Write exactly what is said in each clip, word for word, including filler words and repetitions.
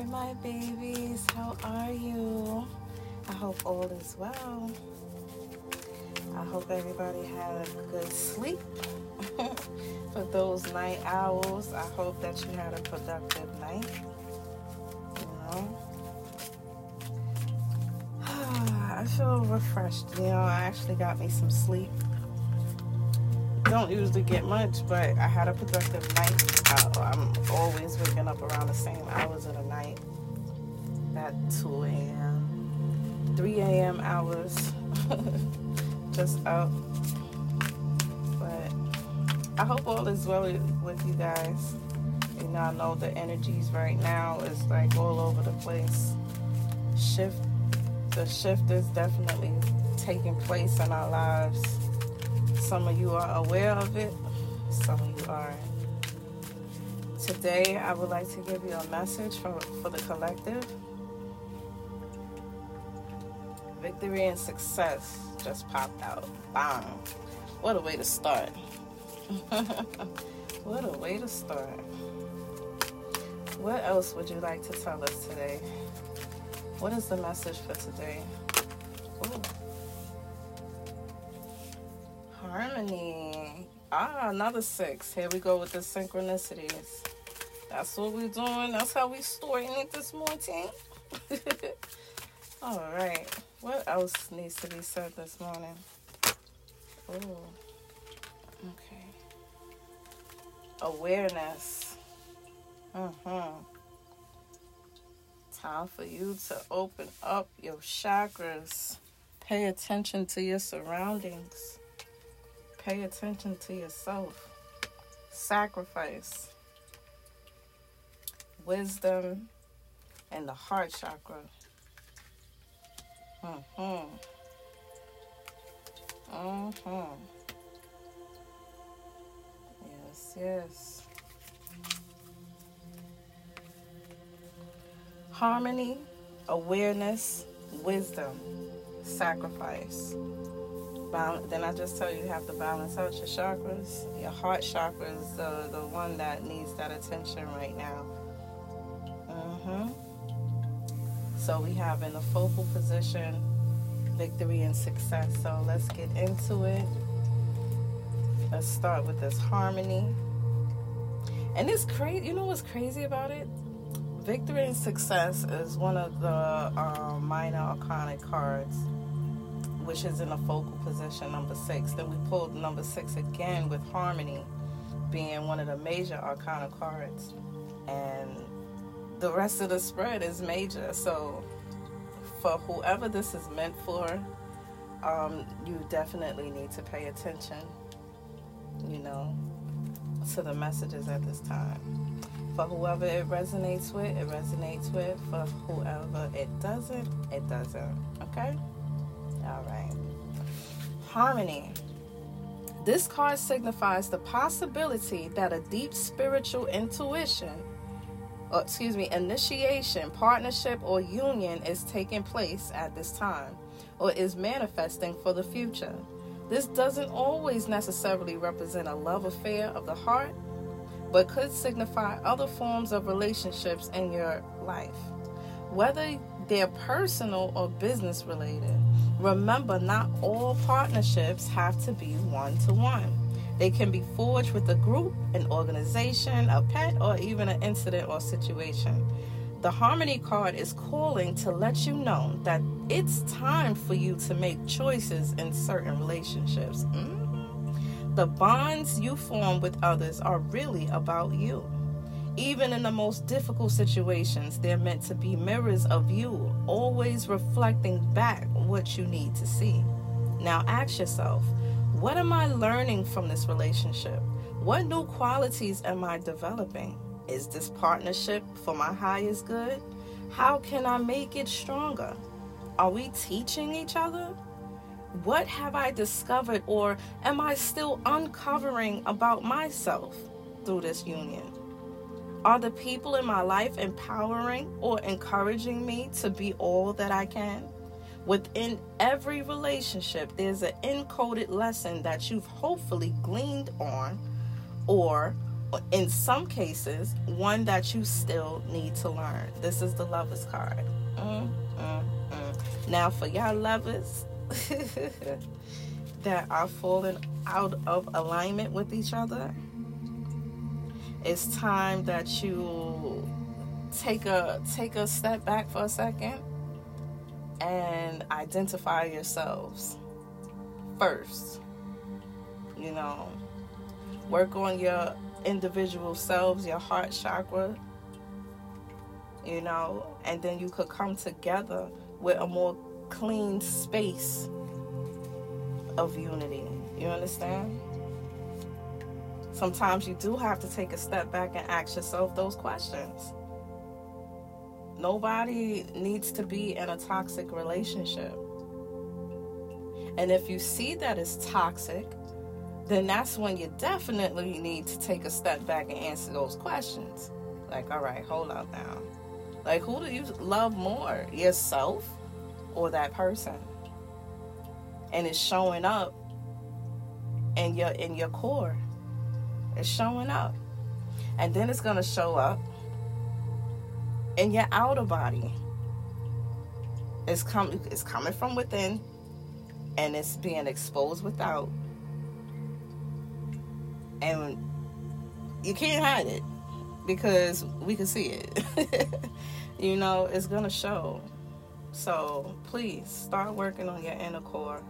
Hi, my babies. How are you? I hope all is well. I hope everybody had a good sleep. For those night owls, I hope that you had a productive night. You know? I feel refreshed. You know, I actually got me some sleep. Don't usually get much, but I had a productive night. I, I'm always waking up around the same hours of the night. That two a m three a m hours. Just up. But I hope all is well with you guys. You know, I know the energies right now is like all over the place. Shift. The shift is definitely taking place in our lives. Some of you are aware of it. Some of you aren't. Today, I would like to give you a message for, for the collective. Victory and success just popped out. Bam. What a way to start. What a way to start. What else would you like to tell us today? What is the message for today? Ooh. Harmony. Ah, another six. Here we go with the synchronicities. That's what we're doing. That's how we're starting it this morning. All right. What else needs to be said this morning? Oh, okay. Awareness. Uh-huh. Time for you to open up your chakras. Pay attention to your surroundings. Pay attention to yourself. Sacrifice. Wisdom and the heart chakra. Mm-hmm. Mm-hmm. Yes, yes. Harmony, awareness, wisdom, sacrifice. Then I just tell you, you have to balance out your chakras. Your heart chakra is the, the one that needs that attention right now. Mm-hmm. So we have in the focal position, victory and success. So let's get into it. Let's start with this harmony. And it's crazy. You know what's crazy about it? Victory and success is one of the uh, minor arcana cards, which is in the focal position, number six. Then we pulled number six again with harmony being one of the major arcana cards, and the rest of the spread is major. So for whoever this is meant for, um, you definitely need to pay attention, you know, to the messages at this time. For whoever it resonates with, it resonates with. For whoever it doesn't, it doesn't. Okay? All right. Harmony. This card signifies the possibility that a deep spiritual intuition, or excuse me, initiation, partnership, or union is taking place at this time, or is manifesting for the future. This doesn't always necessarily represent a love affair of the heart, but could signify other forms of relationships in your life, whether they're personal or business related. Remember, not all partnerships have to be one-to-one. They can be forged with a group, an organization, a pet, or even an incident or situation. The Harmony card is calling to let you know that it's time for you to make choices in certain relationships. Mm? The bonds you form with others are really about you. Even in the most difficult situations, they're meant to be mirrors of you, always reflecting back what you need to see. Now ask yourself, what am I learning from this relationship? What new qualities am I developing? Is this partnership for my highest good? How can I make it stronger? Are we teaching each other? What have I discovered, or am I still uncovering about myself through this union? Are the people in my life empowering or encouraging me to be all that I can? Within every relationship, there's an encoded lesson that you've hopefully gleaned on or in some cases, one that you still need to learn. This is the Lover's card. Mm, mm, mm. Now, for y'all lovers that are falling out of alignment with each other, it's time that you take a take a step back for a second and identify yourselves first. You know, work on your individual selves, your heart chakra, you know, and then you could come together with a more clean space of unity. You understand? Sometimes you do have to take a step back and ask yourself those questions. Nobody needs to be in a toxic relationship. And if you see that it's toxic, then that's when you definitely need to take a step back and answer those questions. Like, all right, hold on now. Like, who do you love more, yourself or that person? And it's showing up in your in your core. It's showing up. And then it's going to show up in your outer body. It's, com- it's coming from within, and it's being exposed without. And you can't hide it, because we can see it. You know, it's going to show. So please start working on your inner core.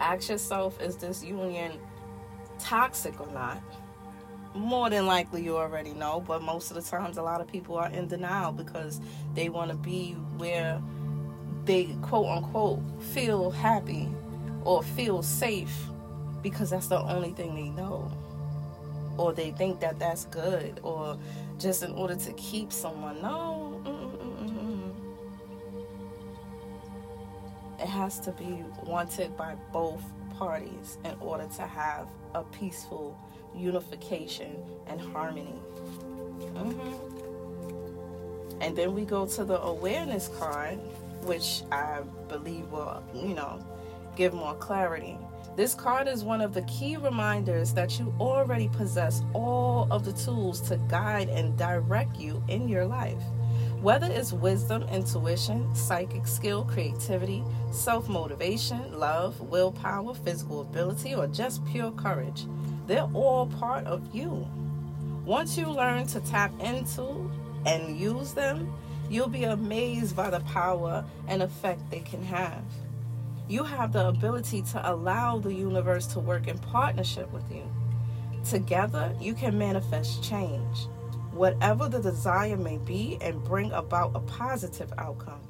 Ask yourself, is this union toxic or not? More than likely you already know, but most of the times a lot of people are in denial because they want to be where they quote unquote feel happy or feel safe, because that's the only thing they know, or they think that that's good, or just in order to keep someone. No, mm-mm-mm. It has to be wanted by both parties in order to have a peaceful unification and harmony. Mm-hmm. And then we go to the awareness card, which I believe will, you know, give more clarity. This card is one of the key reminders that you already possess all of the tools to guide and direct you in your life. Whether it's wisdom, intuition, psychic skill, creativity, self-motivation, love, willpower, physical ability, or just pure courage, they're all part of you. Once you learn to tap into and use them, you'll be amazed by the power and effect they can have. You have the ability to allow the universe to work in partnership with you. Together, you can manifest change, whatever the desire may be, and bring about a positive outcome.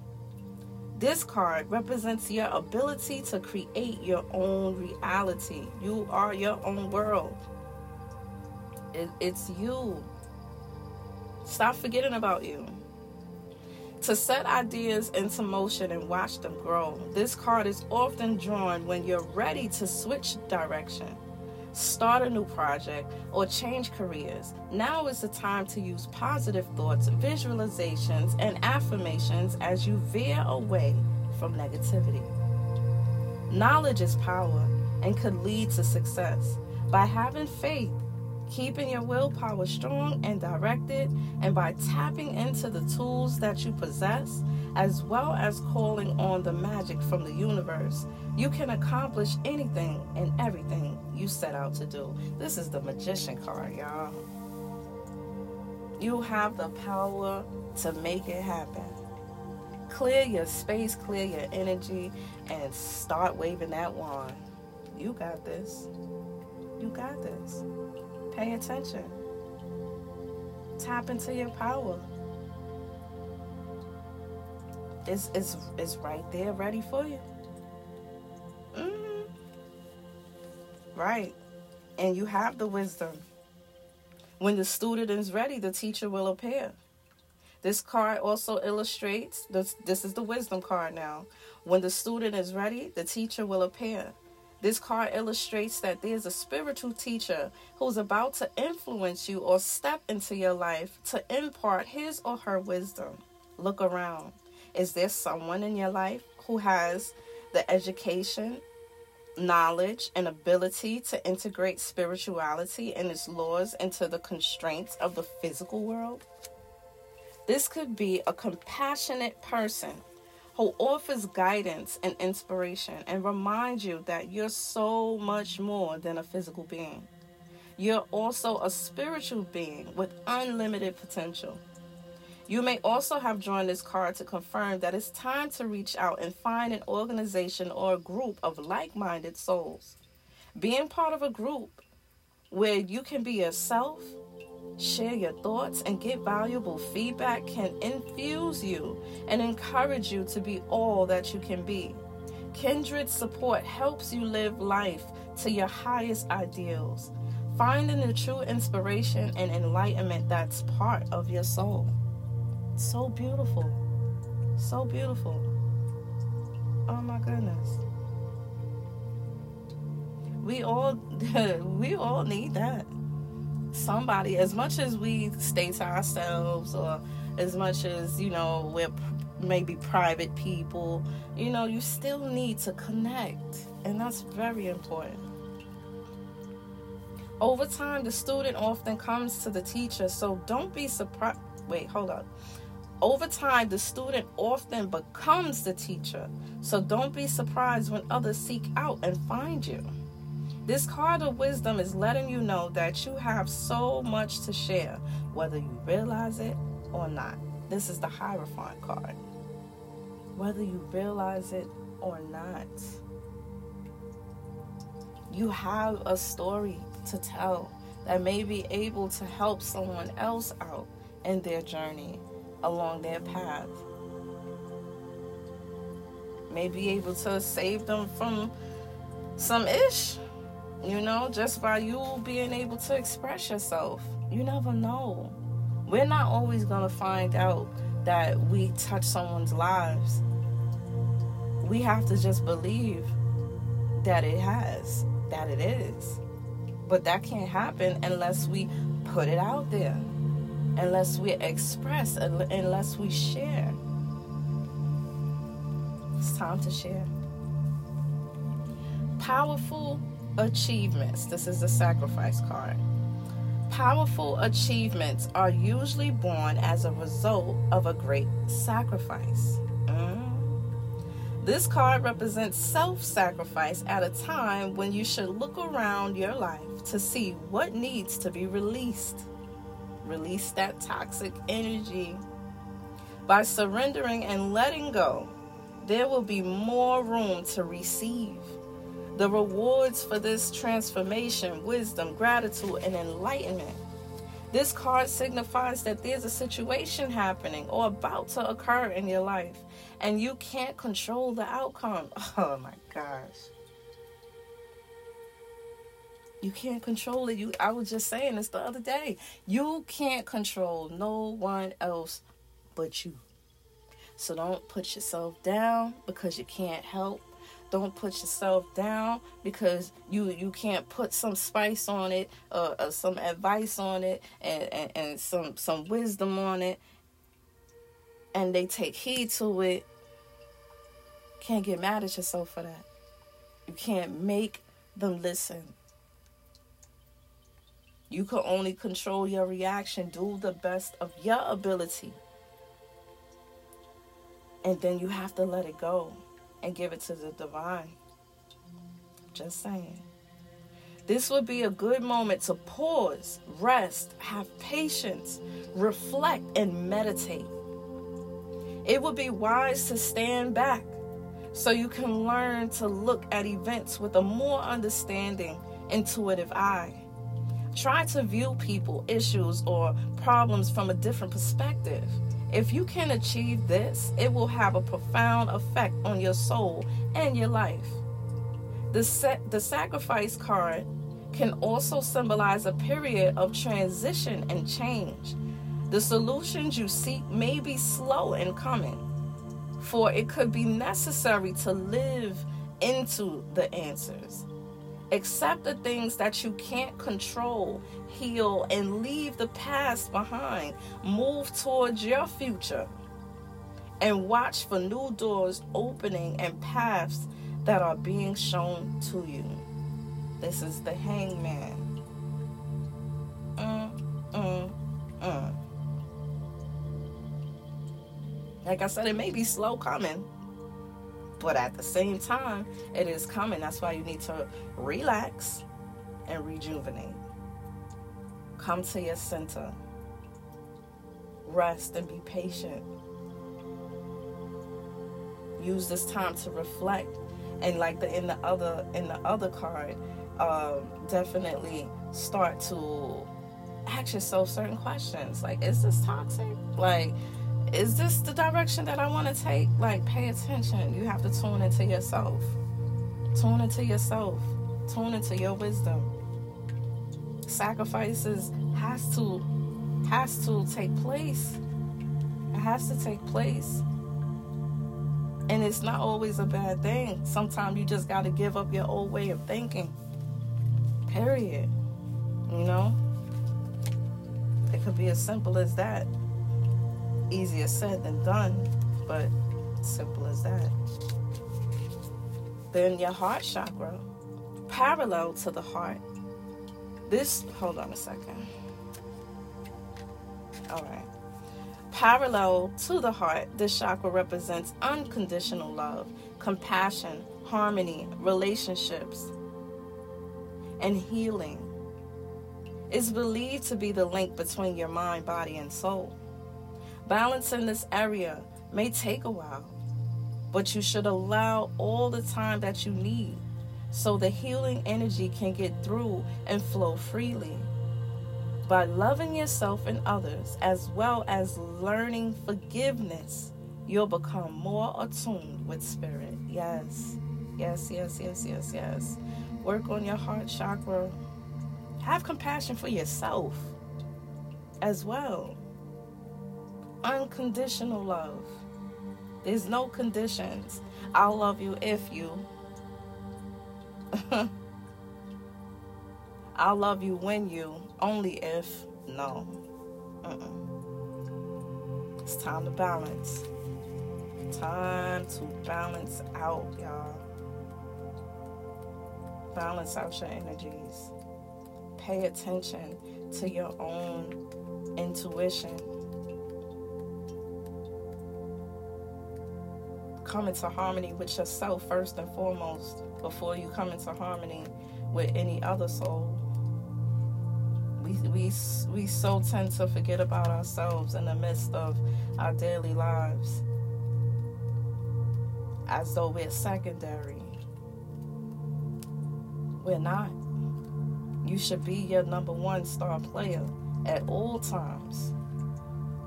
This card represents your ability to create your own reality. You are your own world. It, it's you. Stop forgetting about you. To set ideas into motion and watch them grow. This card is often drawn when you're ready to switch direction, start a new project, or change careers. Now is the time to use positive thoughts, visualizations, and affirmations as you veer away from negativity. Knowledge is power and could lead to success. By having faith, keeping your willpower strong and directed, and by tapping into the tools that you possess, as well as calling on the magic from the universe, you can accomplish anything and everything you set out to do. This is the Magician card, y'all. You have the power to make it happen. Clear your space, clear your energy, and start waving that wand. You got this. You got this. Pay attention. Tap into your power. It's, it's, it's right there ready for you. Mm-hmm. Right. And you have the wisdom. When the student is ready, the teacher will appear. This card also illustrates, this, this is the wisdom card now. When the student is ready, the teacher will appear. This card illustrates that there's a spiritual teacher who's about to influence you or step into your life to impart his or her wisdom. Look around. Is there someone in your life who has the education, knowledge, and ability to integrate spirituality and its laws into the constraints of the physical world. This could be a compassionate person who offers guidance and inspiration and reminds you that you're so much more than a physical being. You're also a spiritual being with unlimited potential. You may also have drawn this card to confirm that it's time to reach out and find an organization or a group of like-minded souls. Being part of a group where you can be yourself, share your thoughts, and get valuable feedback can infuse you and encourage you to be all that you can be. Kindred support helps you live life to your highest ideals, finding the true inspiration and enlightenment that's part of your soul. So beautiful. So beautiful. Oh my goodness. We all we all need that. Somebody, as much as we stay to ourselves, or as much as, you know, we're maybe private people, you know, you still need to connect, and that's very important. Over time, the student often comes to the teacher, so don't be surprised. Wait, hold up. Over time, the student often becomes the teacher, so don't be surprised when others seek out and find you. This card of wisdom is letting you know that you have so much to share, whether you realize it or not. This is the Hierophant card. Whether you realize it or not, you have a story to tell that may be able to help someone else out in their journey, along their path. May be able to save them from some ish. You know, just by you being able to express yourself. You never know. We're not always going to find out that we touch someone's lives. We have to just believe that it has, that it is. But that can't happen unless we put it out there, unless we express, unless we share. It's time to share. Powerful achievements. This is the Sacrifice card. Powerful achievements are usually born as a result of a great sacrifice. Mm. This card represents self-sacrifice at a time when you should look around your life to see what needs to be released. Release that toxic energy. By surrendering and letting go, there will be more room to receive. The rewards for this transformation, wisdom, gratitude, and enlightenment. This card signifies that there's a situation happening or about to occur in your life, and you can't control the outcome. Oh my gosh. You can't control it. You, I was just saying this the other day. You can't control no one else but you. So don't put yourself down because you can't help. Don't put yourself down because you, you can't put some spice on it, or, or some advice on it, and, and, and some, some wisdom on it, and they take heed to it. Can't get mad at yourself for that. You can't make them listen. You can only control your reaction. Do the best of your ability. And then you have to let it go and give it to the divine. Just saying. This would be a good moment to pause, rest, have patience, reflect, and meditate. It would be wise to stand back so you can learn to look at events with a more understanding, intuitive eye. Try to view people, issues, or problems from a different perspective. If you can achieve this, it will have a profound effect on your soul and your life. The, sa- the Sacrifice card can also symbolize a period of transition and change. The solutions you seek may be slow in coming, for it could be necessary to live into the answers. Accept the things that you can't control, heal, and leave the past behind. Move towards your future. and watch for new doors opening and paths that are being shown to you. This is the Hangman. Mm, mm, mm. Like I said, it may be slow coming, but at the same time, it is coming. That's why you need to relax and rejuvenate. Come to your center. Rest and be patient. Use this time to reflect. And like the in the other in the other card, um, definitely start to ask yourself certain questions. Like, is this toxic? Like, is this the direction that I want to take? Like, pay attention. You have to tune into yourself. Tune into yourself. Tune into your wisdom. Sacrifices has to has to take place. It has to take place. And it's not always a bad thing. Sometimes you just got to give up your old way of thinking. Period. You know? It could be as simple as that. Easier said than done, but simple as that. Then your heart chakra, parallel to the heart. This, hold on a second. All right. Parallel to the heart, this chakra represents unconditional love, compassion, harmony, relationships, and healing. It's believed to be the link between your mind, body, and soul. Balancing this area may take a while, but you should allow all the time that you need so the healing energy can get through and flow freely. By loving yourself and others, as well as learning forgiveness, you'll become more attuned with spirit. Yes, yes, yes, yes, yes, yes. Work on your heart chakra. Have compassion for yourself as well. Unconditional love. There's no conditions. I'll love you if you. I'll love you when you. Only if, no. Mm-mm. It's time to balance. Time to balance out, y'all. Balance out your energies. Pay attention to your own intuition. Come into harmony with yourself first and foremost before you come into harmony with any other soul. We, we we so tend to forget about ourselves in the midst of our daily lives, as though we're secondary. We're not. You should be your number one star player at all times.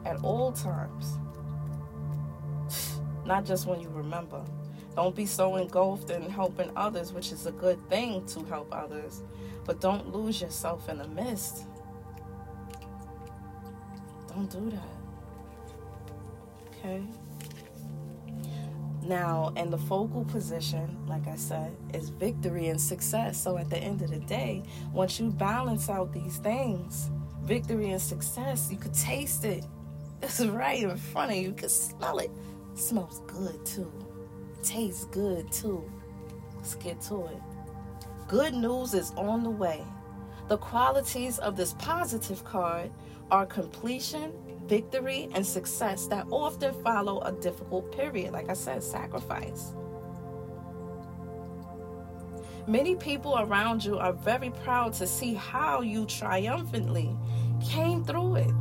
At all times. Not just when you remember. Don't be so engulfed in helping others, which is a good thing to help others, but don't lose yourself in the midst. Don't do that. Okay? Now, in the focal position, like I said, is victory and success. So at the end of the day, once you balance out these things, victory and success, you could taste it. It's right in front of you. You could smell it. It smells good, too. It tastes good, too. Let's get to it. Good news is on the way. The qualities of this positive card are completion, victory, and success that often follow a difficult period. Like I said, sacrifice. Many people around you are very proud to see how you triumphantly came through it.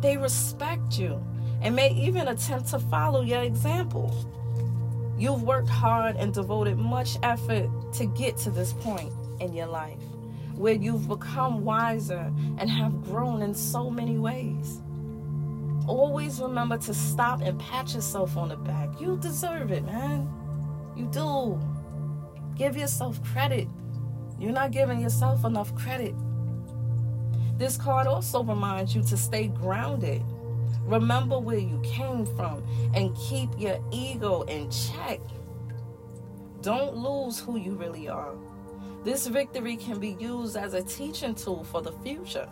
They respect you and may even attempt to follow your example. You've worked hard and devoted much effort to get to this point in your life where you've become wiser and have grown in so many ways. Always remember to stop and pat yourself on the back. You deserve it, man. You do. Give yourself credit. You're not giving yourself enough credit. This card also reminds you to stay grounded. Remember where you came from and keep your ego in check. Don't lose who you really are. This victory can be used as a teaching tool for the future.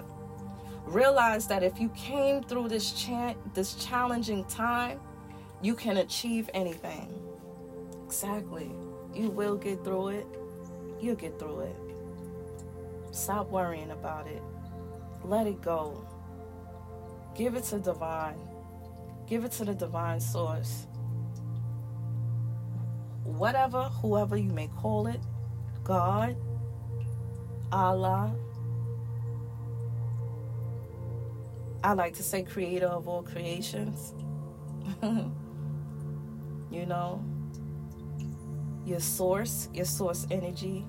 Realize that if you came through this cha- this challenging time, you can achieve anything. Exactly. You will get through it. You'll get through it. Stop worrying about it. Let it go. Give it to divine. Give it to the divine source. Whatever, whoever you may call it, God, Allah. I like to say creator of all creations. You know, your source, your source energy,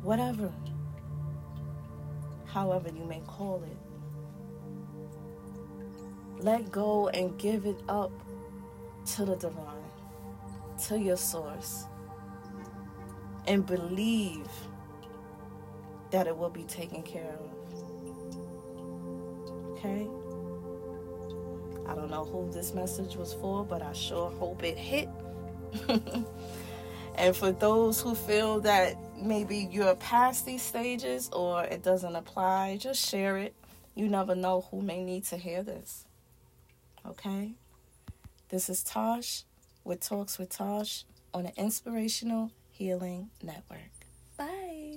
whatever, however you may call it. Let go and give it up to the divine, to your source, and believe that it will be taken care of. Okay? I don't know who this message was for, but I sure hope it hit. And for those who feel that maybe you're past these stages or it doesn't apply, just share it. You never know who may need to hear this. Okay? This is Tosh with Talks with Tosh on the Inspirational Healing Network. Bye.